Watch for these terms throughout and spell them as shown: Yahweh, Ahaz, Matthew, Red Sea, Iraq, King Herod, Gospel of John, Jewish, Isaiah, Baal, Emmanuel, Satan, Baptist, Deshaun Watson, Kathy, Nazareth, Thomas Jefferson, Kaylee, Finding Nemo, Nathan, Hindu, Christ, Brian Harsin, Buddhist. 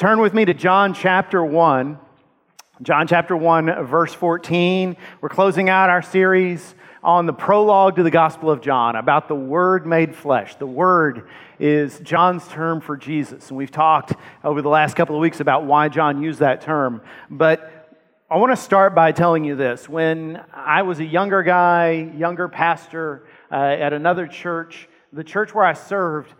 Turn with me to John chapter 1. John chapter 1, verse 14. We're closing out our series on the prologue to the Gospel of John about the Word made flesh. The Word is John's term for Jesus. And we've talked over the last couple of weeks about why John used that term. But I want to start by telling you this. When I was a younger guy, younger pastor at another church, the church where I served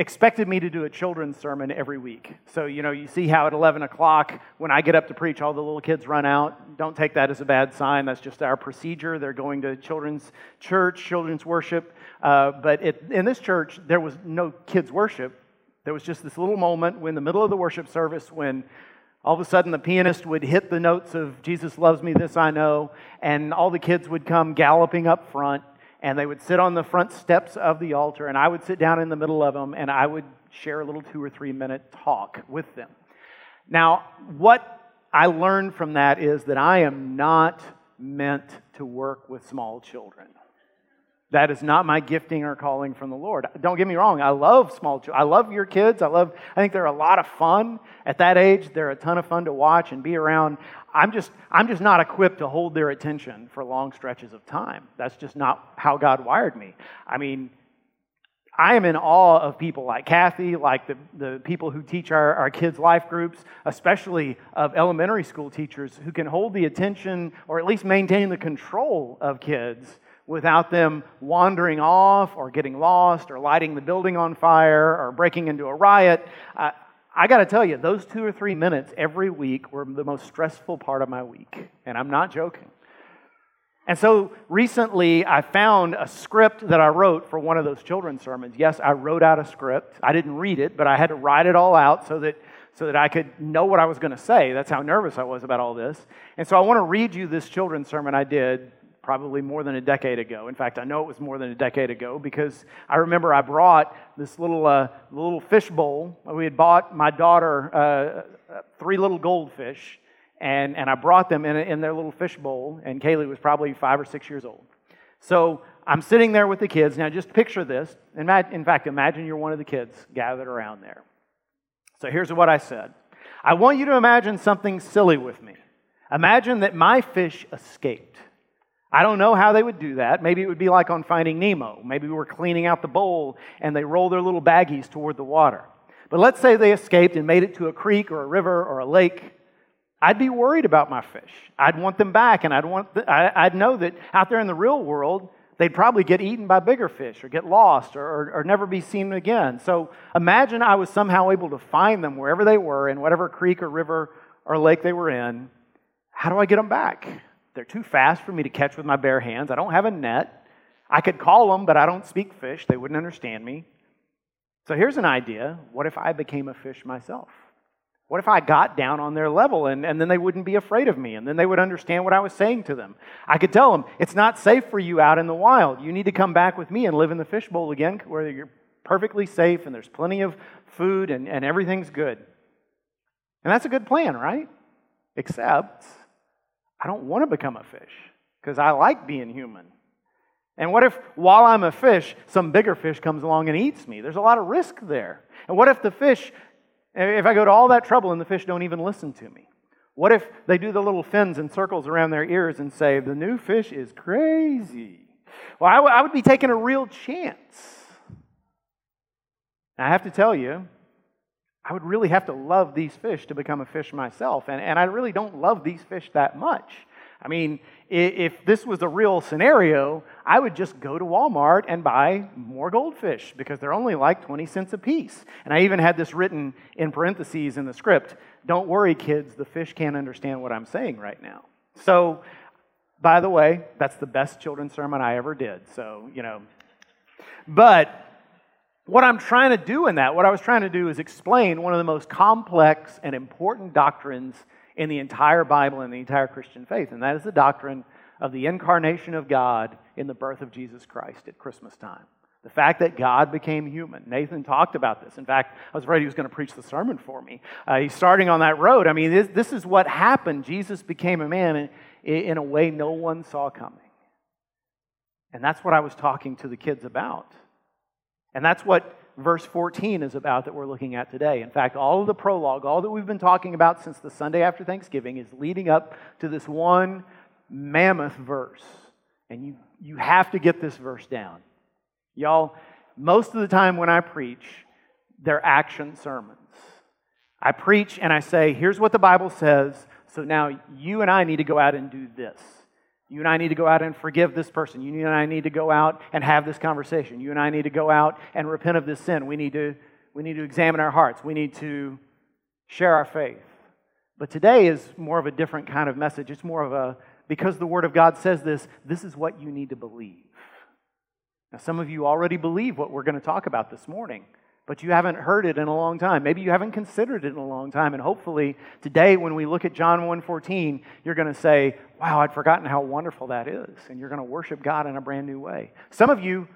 expected me to do a children's sermon every week. So, you see how at 11 o'clock, when I get up to preach, all the little kids run out. Don't take that as a bad sign. That's just our procedure. They're going to children's church, children's worship. But in this church, there was no kids' worship. There was just this little moment in the middle of the worship service when all of a sudden the pianist would hit the notes of Jesus Loves Me, This I Know, and all the kids would come galloping up front. And they would sit on the front steps of the altar, and I would sit down in the middle of them, and I would share a little 2 or 3 minute talk with them. Now, what I learned from that is that I am not meant to work with small children. That is not my gifting or calling from the Lord. Don't get me wrong, I love small children. I love your kids. I think they're a lot of fun. At that age, they're a ton of fun to watch and be around. I'm just not equipped to hold their attention for long stretches of time. That's just not how God wired me. I mean, I am in awe of people like Kathy, like the people who teach our kids' life groups, especially of elementary school teachers who can hold the attention or at least maintain the control of kids without them wandering off or getting lost or lighting the building on fire or breaking into a riot. I got to tell you, those 2 or 3 minutes every week were the most stressful part of my week, and I'm not joking. And so recently, I found a script that I wrote for one of those children's sermons. Yes, I wrote out a script. I didn't read it, but I had to write it all out so that I could know what I was going to say. That's how nervous I was about all this. And so I want to read you this children's sermon I did probably more than a decade ago. In fact, I know it was more than a decade ago because I remember I brought this little fish bowl. We had bought my daughter 3 little goldfish, and I brought them in their little fish bowl, and Kaylee was probably 5 or 6 years old. So I'm sitting there with the kids. Now just picture this. In fact, imagine you're one of the kids gathered around there. So here's what I said. I want you to imagine something silly with me. Imagine that my fish escaped. I don't know how they would do that. Maybe it would be like on Finding Nemo. Maybe we were cleaning out the bowl and they roll their little baggies toward the water. But let's say they escaped and made it to a creek or a river or a lake. I'd be worried about my fish. I'd want them back, and I'd know that out there in the real world, they'd probably get eaten by bigger fish or get lost or never be seen again. So imagine I was somehow able to find them wherever they were in whatever creek or river or lake they were in. How do I get them back? They're too fast for me to catch with my bare hands. I don't have a net. I could call them, but I don't speak fish. They wouldn't understand me. So here's an idea. What if I became a fish myself? What if I got down on their level and then they wouldn't be afraid of me, and then they would understand what I was saying to them? I could tell them, it's not safe for you out in the wild. You need to come back with me and live in the fishbowl again where you're perfectly safe and there's plenty of food and everything's good. And that's a good plan, right? Except I don't want to become a fish because I like being human. And what if while I'm a fish, some bigger fish comes along and eats me? There's a lot of risk there. And what if if I go to all that trouble and the fish don't even listen to me? What if they do the little fins and circles around their ears and say, the new fish is crazy? Well, I would be taking a real chance. And I have to tell you, I would really have to love these fish to become a fish myself, and I really don't love these fish that much. I mean, if this was a real scenario, I would just go to Walmart and buy more goldfish because they're only like 20 cents a piece. And I even had this written in parentheses in the script, don't worry, kids, the fish can't understand what I'm saying right now. So, by the way, that's the best children's sermon I ever did, But what I'm trying to do in that, what I was trying to do is explain one of the most complex and important doctrines in the entire Bible and the entire Christian faith, and that is the doctrine of the incarnation of God in the birth of Jesus Christ at Christmas time. The fact that God became human. Nathan talked about this. In fact, I was afraid he was going to preach the sermon for me. He's starting on that road. I mean, this is what happened. Jesus became a man in a way no one saw coming. And that's what I was talking to the kids about. And that's what verse 14 is about that we're looking at today. In fact, all of the prologue, all that we've been talking about since the Sunday after Thanksgiving is leading up to this one mammoth verse. And you have to get this verse down. Y'all, most of the time when I preach, they're action sermons. I preach and I say, here's what the Bible says, so now you and I need to go out and do this. You and I need to go out and forgive this person. You and I need to go out and have this conversation. You and I need to go out and repent of this sin. We need to examine our hearts. We need to share our faith. But today is more of a different kind of message. It's more of a, because the Word of God says this, this is what you need to believe. Now, some of you already believe what we're going to talk about this morning, but you haven't heard it in a long time. Maybe you haven't considered it in a long time, and hopefully today when we look at John 1:14, you're going to say, wow, I'd forgotten how wonderful that is, and you're going to worship God in a brand new way. Some of you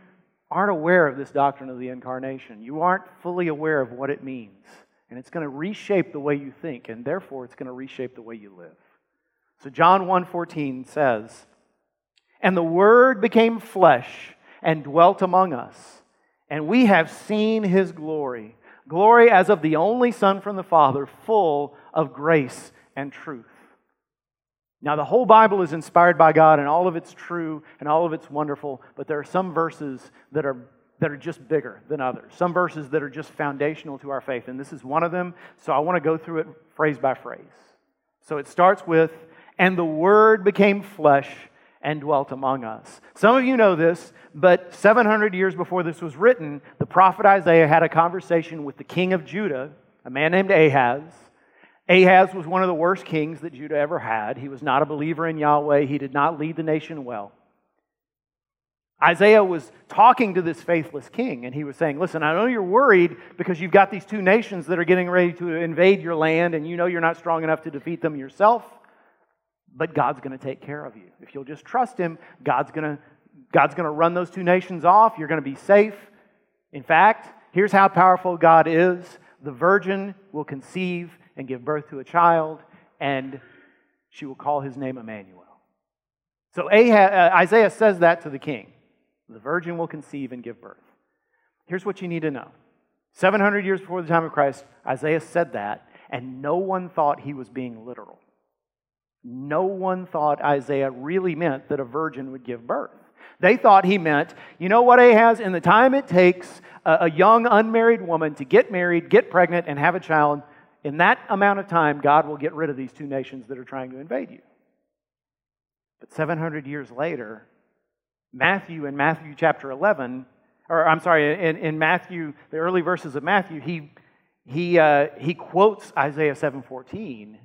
aren't aware of this doctrine of the Incarnation. You aren't fully aware of what it means, and it's going to reshape the way you think, and therefore it's going to reshape the way you live. So John 1:14 says, "And the Word became flesh and dwelt among us, and we have seen His glory, glory as of the only Son from the Father, full of grace and truth." Now, the whole Bible is inspired by God, and all of it's true, and all of it's wonderful, but there are some verses that are just bigger than others, some verses that are just foundational to our faith, and this is one of them, so I want to go through it phrase by phrase. So it starts with, "And the Word became flesh and dwelt among us." Some of you know this, but 700 years before this was written, the prophet Isaiah had a conversation with the king of Judah, a man named Ahaz. Ahaz was one of the worst kings that Judah ever had. He was not a believer in Yahweh. He did not lead the nation well. Isaiah was talking to this faithless king, and he was saying, listen, I know you're worried because you've got these two nations that are getting ready to invade your land, and you know you're not strong enough to defeat them yourself. But God's going to take care of you. If you'll just trust Him, God's going to run those two nations off. You're going to be safe. In fact, here's how powerful God is. The virgin will conceive and give birth to a child, and she will call His name Emmanuel. So Isaiah says that to the king. The virgin will conceive and give birth. Here's what you need to know. 700 years before the time of Christ, Isaiah said that, and no one thought he was being literal. No one thought Isaiah really meant that a virgin would give birth. They thought he meant, you know what, Ahaz, in the time it takes a young unmarried woman to get married, get pregnant, and have a child, in that amount of time, God will get rid of these two nations that are trying to invade you. But 700 years later, in Matthew, the early verses of Matthew, he quotes Isaiah 7:14.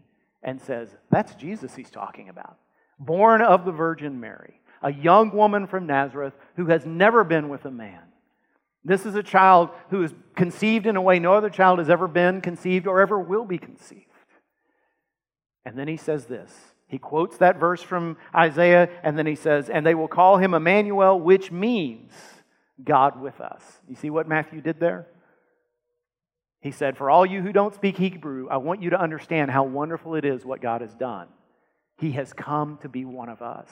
And says, that's Jesus he's talking about. Born of the Virgin Mary, a young woman from Nazareth who has never been with a man. This is a child who is conceived in a way no other child has ever been conceived or ever will be conceived. And then he says this. He quotes that verse from Isaiah, and then he says, and they will call Him Emmanuel, which means God with us. You see what Matthew did there? He said, for all you who don't speak Hebrew, I want you to understand how wonderful it is what God has done. He has come to be one of us.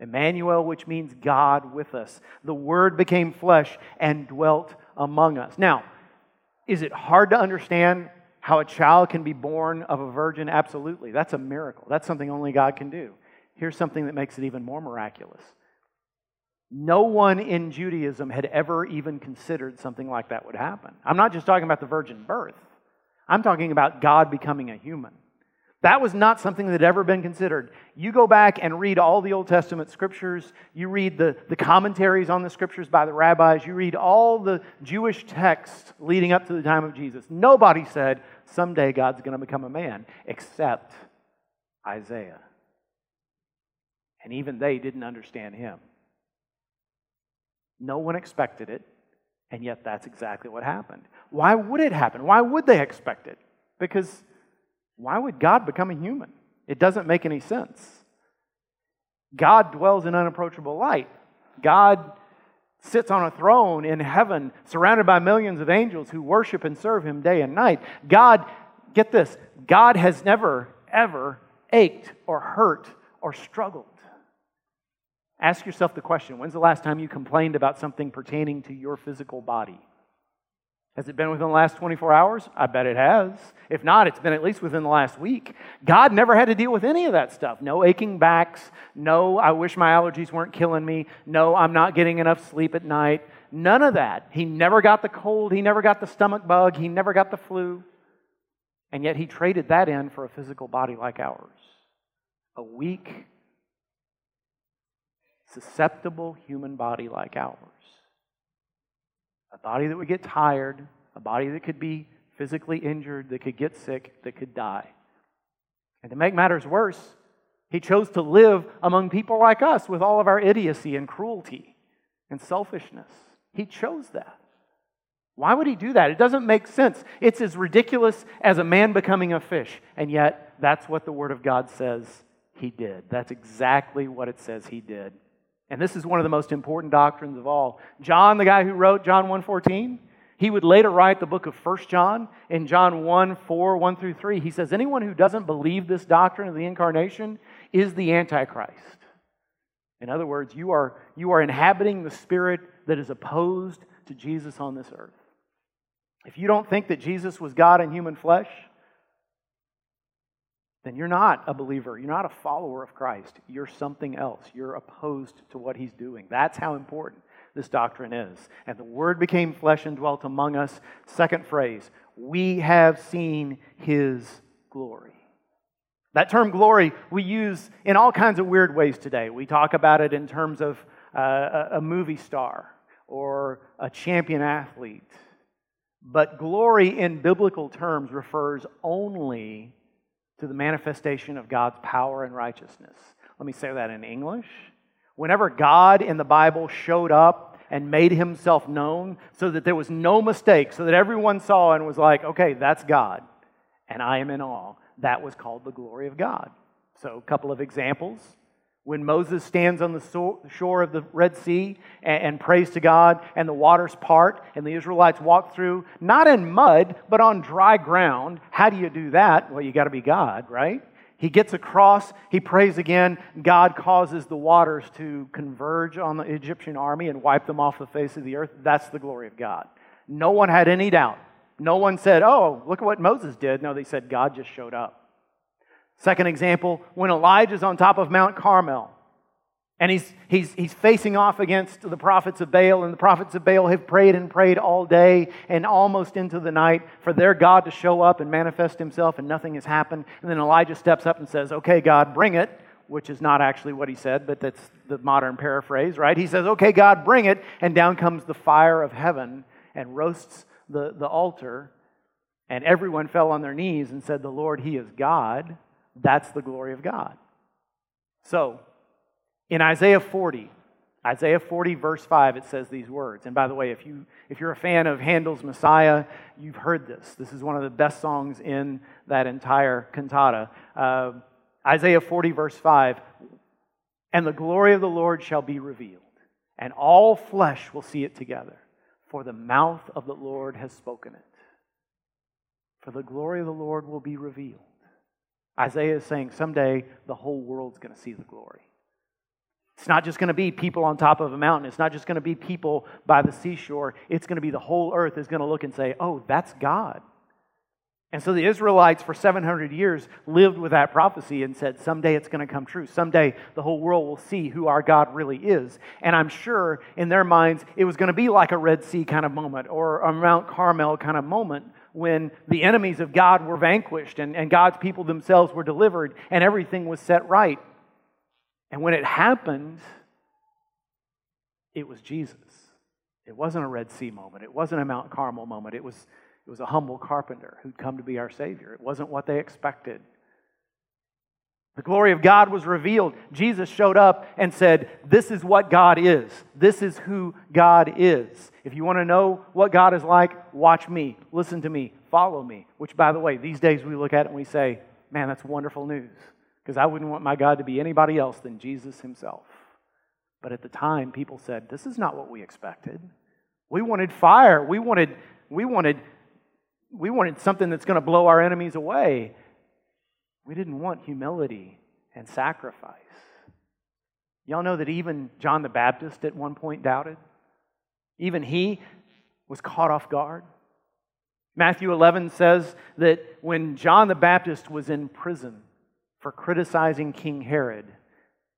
Emmanuel, which means God with us. The Word became flesh and dwelt among us. Now, is it hard to understand how a child can be born of a virgin? Absolutely. That's a miracle. That's something only God can do. Here's something that makes it even more miraculous. No one in Judaism had ever even considered something like that would happen. I'm not just talking about the virgin birth. I'm talking about God becoming a human. That was not something that had ever been considered. You go back and read all the Old Testament scriptures. You read the commentaries on the scriptures by the rabbis. You read all the Jewish texts leading up to the time of Jesus. Nobody said, someday God's going to become a man, except Isaiah. And even they didn't understand him. No one expected it, and yet that's exactly what happened. Why would it happen? Why would they expect it? Because why would God become a human? It doesn't make any sense. God dwells in unapproachable light. God sits on a throne in heaven, surrounded by millions of angels who worship and serve Him day and night. God, get this, God has never, ever ached or hurt or struggled. Ask yourself the question, when's the last time you complained about something pertaining to your physical body? Has it been within the last 24 hours? I bet it has. If not, it's been at least within the last week. God never had to deal with any of that stuff. No aching backs. No, I wish my allergies weren't killing me. No, I'm not getting enough sleep at night. None of that. He never got the cold. He never got the stomach bug. He never got the flu. And yet he traded that in for a physical body like ours. A weak, susceptible human body like ours. A body that would get tired, a body that could be physically injured, that could get sick, that could die. And to make matters worse, he chose to live among people like us with all of our idiocy and cruelty and selfishness. He chose that. Why would he do that? It doesn't make sense. It's as ridiculous as a man becoming a fish. And yet, that's what the Word of God says he did. That's exactly what it says he did. And this is one of the most important doctrines of all. John, the guy who wrote John 1:14, he would later write the book of 1 John. In John 1:4, 1-3, he says, anyone who doesn't believe this doctrine of the incarnation is the Antichrist. In other words, you are inhabiting the spirit that is opposed to Jesus on this earth. If you don't think that Jesus was God in human flesh, then you're not a believer. You're not a follower of Christ. You're something else. You're opposed to what he's doing. That's how important this doctrine is. And the Word became flesh and dwelt among us. Second phrase, we have seen his glory. That term glory we use in all kinds of weird ways today. We talk about it in terms of a movie star or a champion athlete. But glory in biblical terms refers only to the manifestation of God's power and righteousness. Let me say that in English. Whenever God in the Bible showed up and made himself known so that there was no mistake, so that everyone saw and was like, okay, that's God, and I am in awe, that was called the glory of God. So a couple of examples. When Moses stands on the shore of the Red Sea and prays to God, and the waters part, and the Israelites walk through, not in mud, but on dry ground. How do you do that? Well, you got to be God, right? He gets across, he prays again, God causes the waters to converge on the Egyptian army and wipe them off the face of the earth. That's the glory of God. No one had any doubt. No one said, oh, look at what Moses did. No, they said God just showed up. Second example, when Elijah's on top of Mount Carmel, and he's facing off against the prophets of Baal, and the prophets of Baal have prayed and prayed all day and almost into the night for their God to show up and manifest himself, and nothing has happened. And then Elijah steps up and says, okay, God, bring it, which is not actually what he said, but that's the modern paraphrase, right? He says, okay, God, bring it, and down comes the fire of heaven and roasts the altar, and everyone fell on their knees and said, the Lord, he is God. That's the glory of God. So, in Isaiah 40 verse 5, it says these words. And by the way, if you're a fan of Handel's Messiah, you've heard this. This is one of the best songs in that entire cantata. Isaiah 40 verse 5, and the glory of the Lord shall be revealed, and all flesh will see it together, for the mouth of the Lord has spoken it. For the glory of the Lord will be revealed. Isaiah is saying someday the whole world's going to see the glory. It's not just going to be people on top of a mountain. It's not just going to be people by the seashore. It's going to be the whole earth is going to look and say, oh, that's God. And so the Israelites for 700 years lived with that prophecy and said, someday it's going to come true. Someday the whole world will see who our God really is. And I'm sure in their minds it was going to be like a Red Sea kind of moment or a Mount Carmel kind of moment, when the enemies of God were vanquished and God's people themselves were delivered and everything was set right. And when it happened, it was Jesus. It wasn't a Red Sea moment. It wasn't a Mount Carmel moment. It was a humble carpenter who'd come to be our Savior. It wasn't what they expected. The glory of God was revealed. Jesus showed up and said, this is what God is. This is who God is. If you want to know what God is like, watch me, listen to me, follow me. Which, by the way, these days we look at it and we say, man, that's wonderful news. Because I wouldn't want my God to be anybody else than Jesus himself. But at the time, people said, this is not what we expected. We wanted fire. We wanted something that's going to blow our enemies away. We didn't want humility and sacrifice. Y'all know that even John the Baptist at one point doubted. Even he was caught off guard. Matthew 11 says that when John the Baptist was in prison for criticizing King Herod,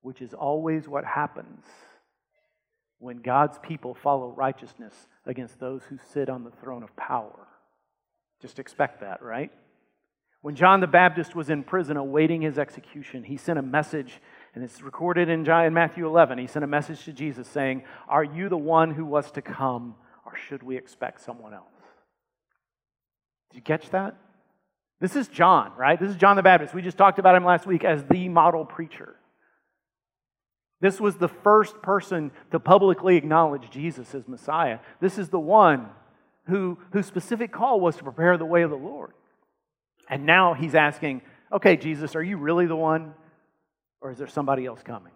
which is always what happens when God's people follow righteousness against those who sit on the throne of power. Just expect that, right? When John the Baptist was in prison awaiting his execution, he sent a message, and it's recorded in Matthew 11. He sent a message to Jesus saying, "Are you the one who was to come, or should we expect someone else?" Did you catch that? This is John, right? This is John the Baptist. We just talked about him last week as the model preacher. This was the first person to publicly acknowledge Jesus as Messiah. This is the one whose specific call was to prepare the way of the Lord. And now he's asking, okay, Jesus, are you really the one? Or is there somebody else coming?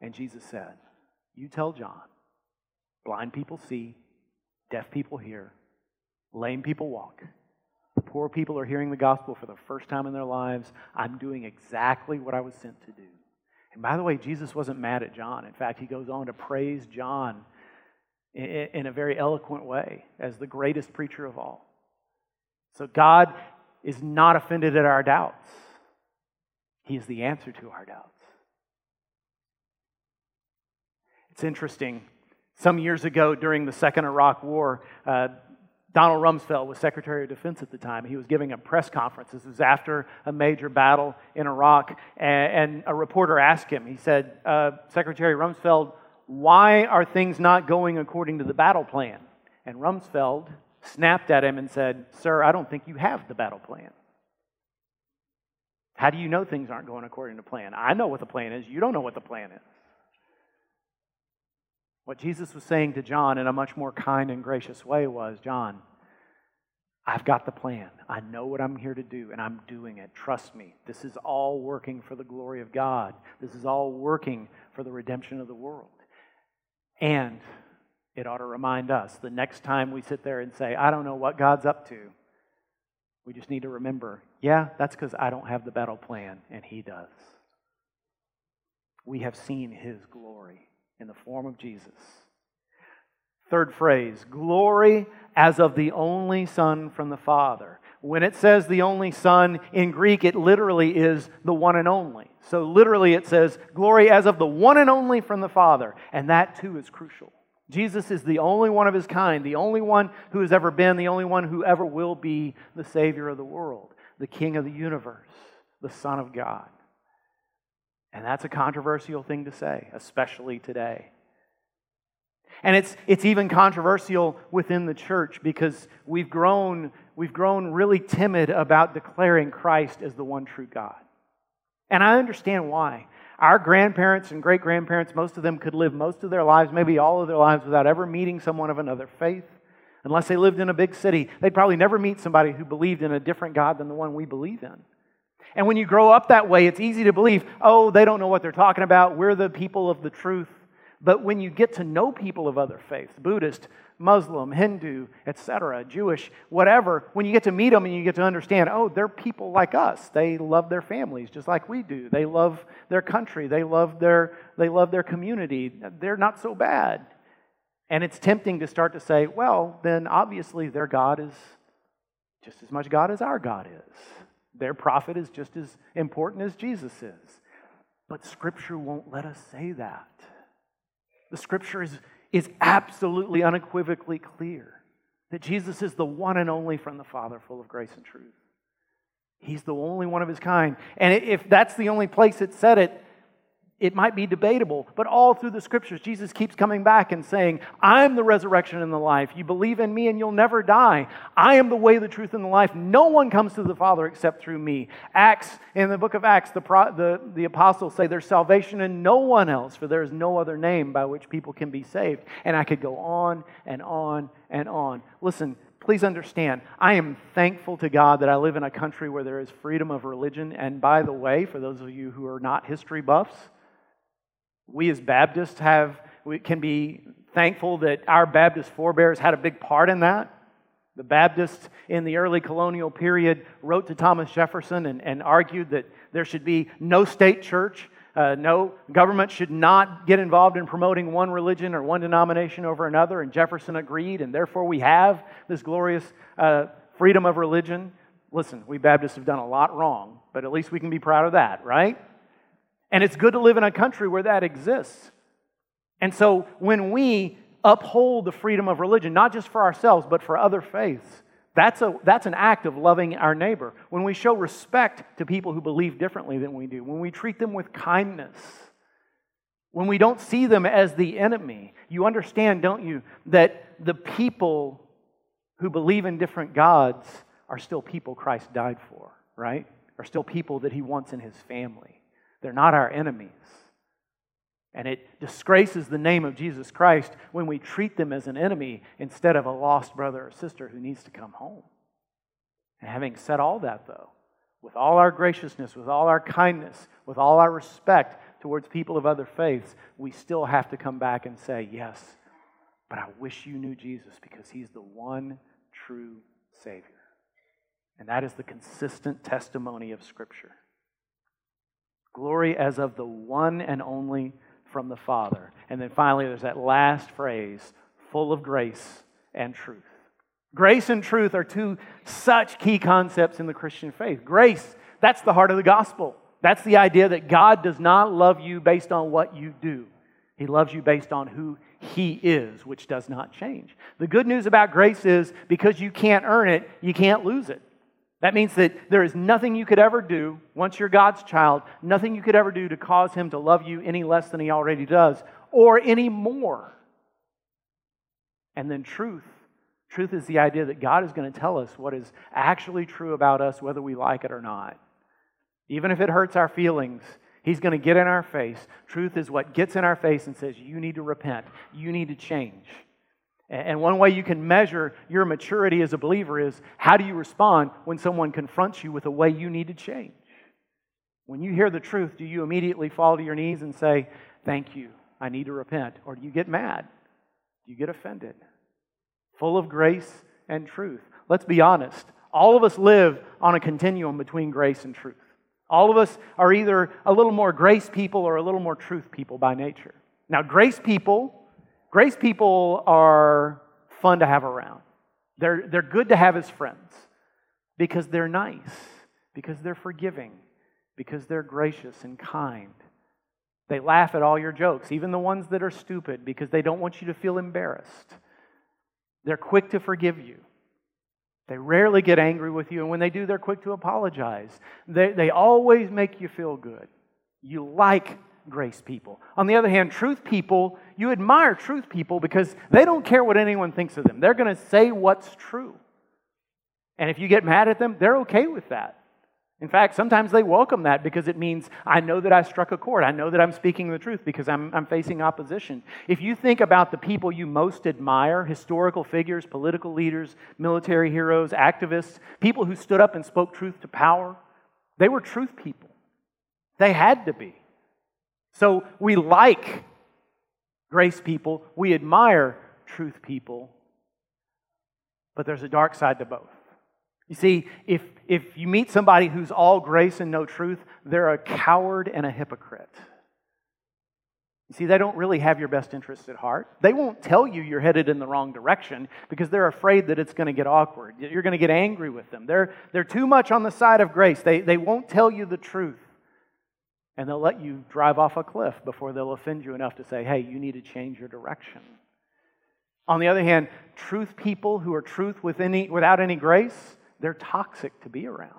And Jesus said, "You tell John, blind people see, deaf people hear, lame people walk. The poor people are hearing the gospel for the first time in their lives. I'm doing exactly what I was sent to do." And by the way, Jesus wasn't mad at John. In fact, he goes on to praise John in a very eloquent way as the greatest preacher of all. So God is not offended at our doubts. He is the answer to our doubts. It's interesting. Some years ago during the Second Iraq War, Donald Rumsfeld was Secretary of Defense at the time. He was giving a press conference. This was after a major battle in Iraq, and a reporter asked him, he said, "Secretary Rumsfeld, why are things not going according to the battle plan?" And Rumsfeld snapped at him and said, "Sir, I don't think you have the battle plan. How do you know things aren't going according to plan? I know what the plan is. You don't know what the plan is." What Jesus was saying to John in a much more kind and gracious way was, "John, I've got the plan. I know what I'm here to do, and I'm doing it. Trust me. This is all working for the glory of God. This is all working for the redemption of the world." And it ought to remind us, the next time we sit there and say, "I don't know what God's up to," we just need to remember, yeah, that's because I don't have the battle plan, and He does. We have seen His glory in the form of Jesus. Third phrase, glory as of the only Son from the Father. When it says the only Son, in Greek it literally is the one and only. So literally it says glory as of the one and only from the Father. And that too is crucial. Jesus is the only one of His kind, the only one who has ever been, the only one who ever will be the Savior of the world, the King of the universe, the Son of God. And that's a controversial thing to say, especially today. And it's even controversial within the church because we've grown really timid about declaring Christ as the one true God. And I understand why. Our grandparents and great-grandparents, most of them could live most of their lives, maybe all of their lives, without ever meeting someone of another faith. Unless they lived in a big city, they'd probably never meet somebody who believed in a different God than the one we believe in. And when you grow up that way, it's easy to believe, oh, they don't know what they're talking about. We're the people of the truth. But when you get to know people of other faiths, Buddhist, Muslim, Hindu, etc., Jewish, whatever, when you get to meet them and you get to understand, oh, they're people like us. They love their families just like we do. They love their country. They love their community. They're not so bad. And it's tempting to start to say, well, then obviously their God is just as much God as our God is. Their prophet is just as important as Jesus is. But Scripture won't let us say that. The Scripture is absolutely unequivocally clear that Jesus is the one and only from the Father, full of grace and truth. He's the only one of His kind. And if that's the only place it said it, it might be debatable. But all through the Scriptures, Jesus keeps coming back and saying, I'm the resurrection and the life. You believe in me and you'll never die. I am the way, the truth, and the life. No one comes to the Father except through me. In the book of Acts, the apostles say there's salvation in no one else, for there is no other name by which people can be saved. And I could go on and on and on. Listen, please understand, I am thankful to God that I live in a country where there is freedom of religion. And by the way, for those of you who are not history buffs, we as Baptists can be thankful that our Baptist forebears had a big part in that. The Baptists in the early colonial period wrote to Thomas Jefferson and argued that there should be no state church. No, government should not get involved in promoting one religion or one denomination over another, and Jefferson agreed, and therefore we have this glorious freedom of religion. Listen, we Baptists have done a lot wrong, but at least we can be proud of that, right? And it's good to live in a country where that exists. And so when we uphold the freedom of religion, not just for ourselves, but for other faiths, that's an act of loving our neighbor. When we show respect to people who believe differently than we do, when we treat them with kindness, when we don't see them as the enemy, you understand, don't you, that the people who believe in different gods are still people Christ died for, right? Are still people that He wants in His family. They're not our enemies. And it disgraces the name of Jesus Christ when we treat them as an enemy instead of a lost brother or sister who needs to come home. And having said all that, though, with all our graciousness, with all our kindness, with all our respect towards people of other faiths, we still have to come back and say, yes, but I wish you knew Jesus because He's the one true Savior. And that is the consistent testimony of Scripture. Glory as of the one and only from the Father. And then finally, there's that last phrase, full of grace and truth. Grace and truth are two such key concepts in the Christian faith. Grace, that's the heart of the gospel. That's the idea that God does not love you based on what you do. He loves you based on who He is, which does not change. The good news about grace is because you can't earn it, you can't lose it. That means that there is nothing you could ever do, once you're God's child, nothing you could ever do to cause Him to love you any less than He already does, or any more. And then truth. Truth is the idea that God is going to tell us what is actually true about us, whether we like it or not. Even if it hurts our feelings, He's going to get in our face. Truth is what gets in our face and says, you need to repent, you need to change. And one way you can measure your maturity as a believer is how do you respond when someone confronts you with a way you need to change? When you hear the truth, do you immediately fall to your knees and say, thank you, I need to repent? Or do you get mad? Do you get offended? Full of grace and truth. Let's be honest. All of us live on a continuum between grace and truth. All of us are either a little more grace people or a little more truth people by nature. Now, grace people are fun to have around. They're good to have as friends because they're nice, because they're forgiving, because they're gracious and kind. They laugh at all your jokes, even the ones that are stupid, because they don't want you to feel embarrassed. They're quick to forgive you. They rarely get angry with you, and when they do, they're quick to apologize. They always make you feel good. You like grace people. On the other hand, truth people, you admire truth people because they don't care what anyone thinks of them. They're going to say what's true. And if you get mad at them, they're okay with that. In fact, sometimes they welcome that because it means, I know that I struck a chord. I know that I'm speaking the truth because I'm facing opposition. If you think about the people you most admire, historical figures, political leaders, military heroes, activists, people who stood up and spoke truth to power, they were truth people. They had to be. So we like grace people, we admire truth people, but there's a dark side to both. You see, if you meet somebody who's all grace and no truth, they're a coward and a hypocrite. You see, they don't really have your best interests at heart. They won't tell you you're headed in the wrong direction because they're afraid that it's going to get awkward. You're going to get angry with them. They're too much on the side of grace. They won't tell you the truth. And they'll let you drive off a cliff before they'll offend you enough to say, hey, you need to change your direction. On the other hand, truth people who are truth without any grace, they're toxic to be around.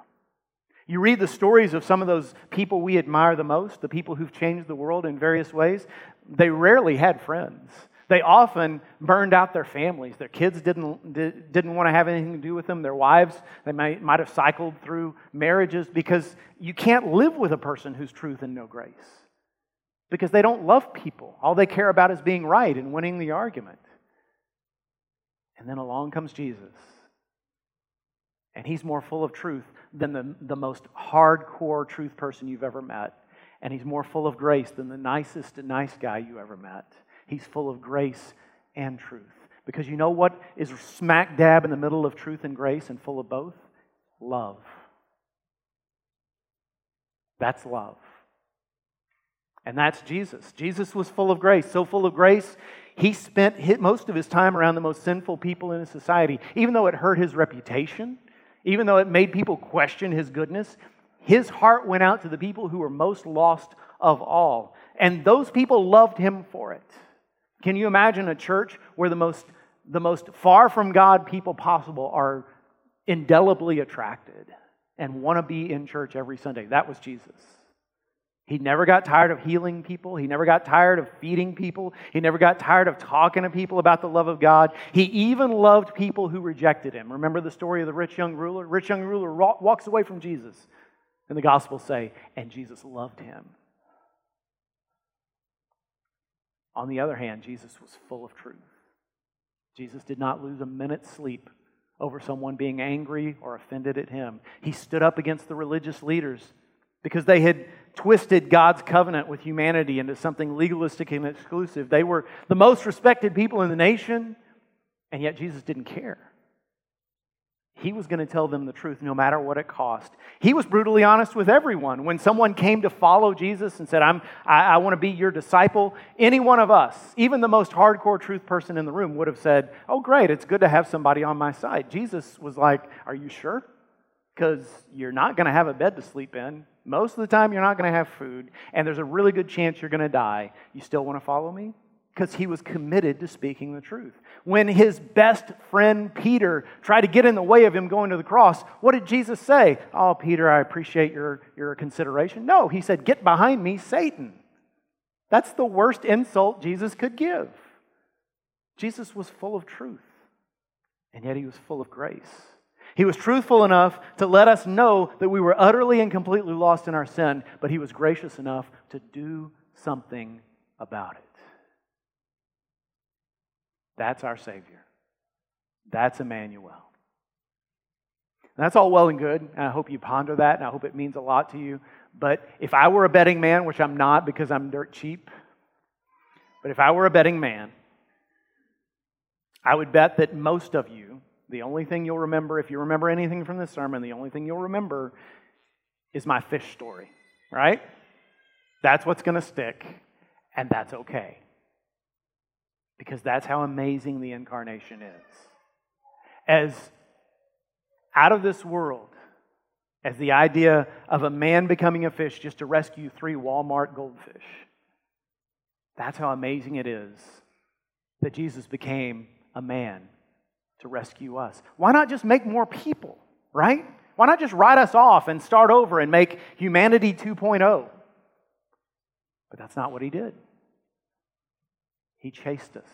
You read the stories of some of those people we admire the most, the people who've changed the world in various ways, they rarely had friends. They often burned out their families. Their kids didn't want to have anything to do with them. Their wives, they might have cycled through marriages because you can't live with a person who's truth and no grace because they don't love people. All they care about is being right and winning the argument. And then along comes Jesus. And He's more full of truth than the most hardcore truth person you've ever met. And He's more full of grace than the nicest nice guy you ever met. He's full of grace and truth. Because you know what is smack dab in the middle of truth and grace and full of both? Love. That's love. And that's Jesus. Jesus was full of grace, so full of grace, he spent most of his time around the most sinful people in his society. Even though it hurt his reputation, even though it made people question his goodness, his heart went out to the people who were most lost of all. And those people loved him for it. Can you imagine a church where the most far from God people possible are indelibly attracted and want to be in church every Sunday? That was Jesus. He never got tired of healing people. He never got tired of feeding people. He never got tired of talking to people about the love of God. He even loved people who rejected him. Remember the story of the rich young ruler? Rich young ruler walks away from Jesus. And the Gospels say, and Jesus loved him. On the other hand, Jesus was full of truth. Jesus did not lose a minute's sleep over someone being angry or offended at him. He stood up against the religious leaders because they had twisted God's covenant with humanity into something legalistic and exclusive. They were the most respected people in the nation, and yet Jesus didn't care. He was going to tell them the truth no matter what it cost. He was brutally honest with everyone. When someone came to follow Jesus and said, I want to be your disciple, any one of us, even the most hardcore truth person in the room, would have said, oh great, it's good to have somebody on my side. Jesus was like, are you sure? Because you're not going to have a bed to sleep in. Most of the time you're not going to have food, and there's a really good chance you're going to die. You still want to follow me? Because he was committed to speaking the truth. When his best friend Peter tried to get in the way of him going to the cross, what did Jesus say? Oh, Peter, I appreciate your consideration. No, he said, get behind me, Satan. That's the worst insult Jesus could give. Jesus was full of truth, and yet he was full of grace. He was truthful enough to let us know that we were utterly and completely lost in our sin, but he was gracious enough to do something about it. That's our Savior. That's Emmanuel. And that's all well and good, and I hope you ponder that, and I hope it means a lot to you. But if I were a betting man, which I'm not because I'm dirt cheap, but if I were a betting man, I would bet that most of you, the only thing you'll remember, if you remember anything from this sermon, the only thing you'll remember is my fish story, right? That's what's going to stick, and that's okay. Because that's how amazing the incarnation is. As out of this world as the idea of a man becoming a fish just to rescue 3 Walmart goldfish, that's how amazing it is that Jesus became a man to rescue us. Why not just make more people, right? Why not just write us off and start over and make humanity 2.0? But that's not what he did. He chased us.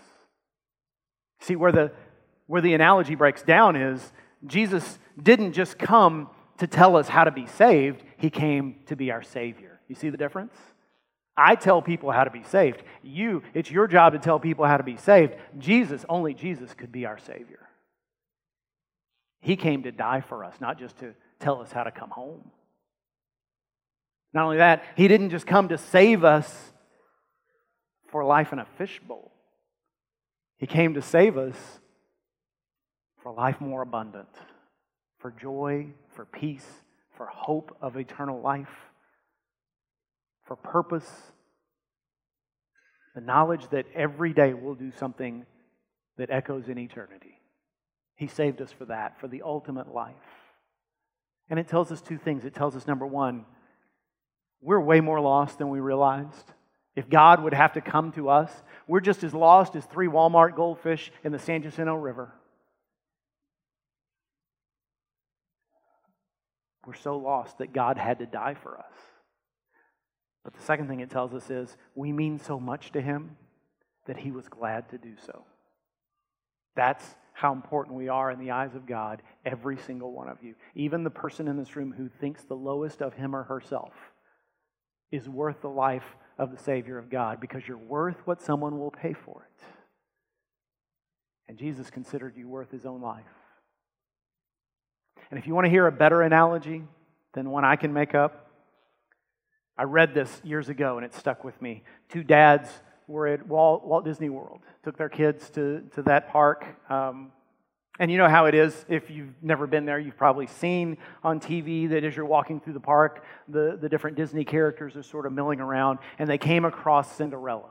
See, where the analogy breaks down is Jesus didn't just come to tell us how to be saved. He came to be our Savior. You see the difference? I tell people how to be saved. It's your job to tell people how to be saved. Jesus, only Jesus could be our Savior. He came to die for us, not just to tell us how to come home. Not only that, he didn't just come to save us for life in a fishbowl. He came to save us for life more abundant, for joy, for peace, for hope of eternal life, for purpose, the knowledge that every day we'll do something that echoes in eternity. He saved us for that, for the ultimate life. And it tells us 2 things. It tells us, number 1, we're way more lost than we realized. If God would have to come to us, we're just as lost as 3 Walmart goldfish in the San Jacinto River. We're so lost that God had to die for us. But the second thing it tells us is we mean so much to him that he was glad to do so. That's how important we are in the eyes of God, every single one of you. Even the person in this room who thinks the lowest of him or herself is worth the life of the Savior of God, because you're worth what someone will pay for it. And Jesus considered you worth his own life. And if you want to hear a better analogy than one I can make up, I read this years ago and it stuck with me. 2 dads were at Walt Disney World, took their kids to that park And you know how it is, if you've never been there, you've probably seen on TV that as you're walking through the park, the different Disney characters are sort of milling around, and they came across Cinderella.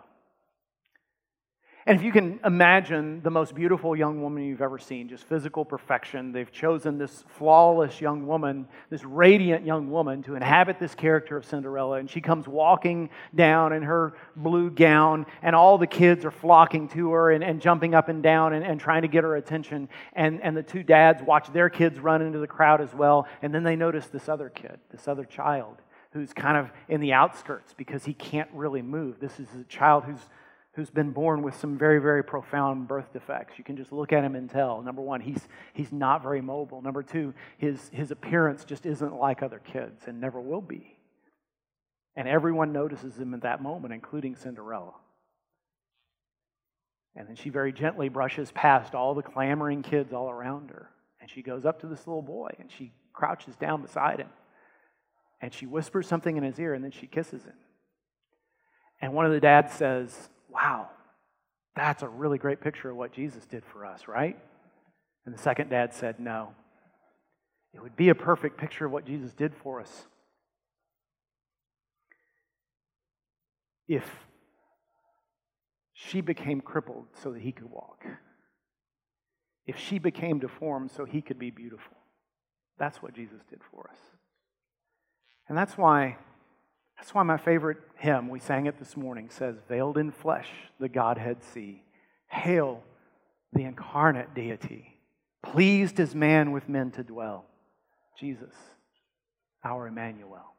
And if you can imagine the most beautiful young woman you've ever seen, just physical perfection, they've chosen this flawless young woman, this radiant young woman to inhabit this character of Cinderella, and she comes walking down in her blue gown, and all the kids are flocking to her and jumping up and down and trying to get her attention, and the two dads watch their kids run into the crowd as well, and then they notice this other kid, this other child, who's kind of in the outskirts because he can't really move. This is a child who's been born with some very, very profound birth defects. You can just look at him and tell. Number one, he's not very mobile. Number two, his appearance just isn't like other kids and never will be. And everyone notices him at that moment, including Cinderella. And then she very gently brushes past all the clamoring kids all around her. And she goes up to this little boy, and she crouches down beside him. And she whispers something in his ear, and then she kisses him. And one of the dads says, "Wow, that's a really great picture of what Jesus did for us, right?" And the second dad said, "No, it would be a perfect picture of what Jesus did for us if she became crippled so that he could walk, if she became deformed so he could be beautiful. That's what Jesus did for us." And that's why my favorite hymn, we sang it this morning, says, "Veiled in flesh, the Godhead see. Hail the incarnate deity. Pleased is man with men to dwell. Jesus, our Emmanuel."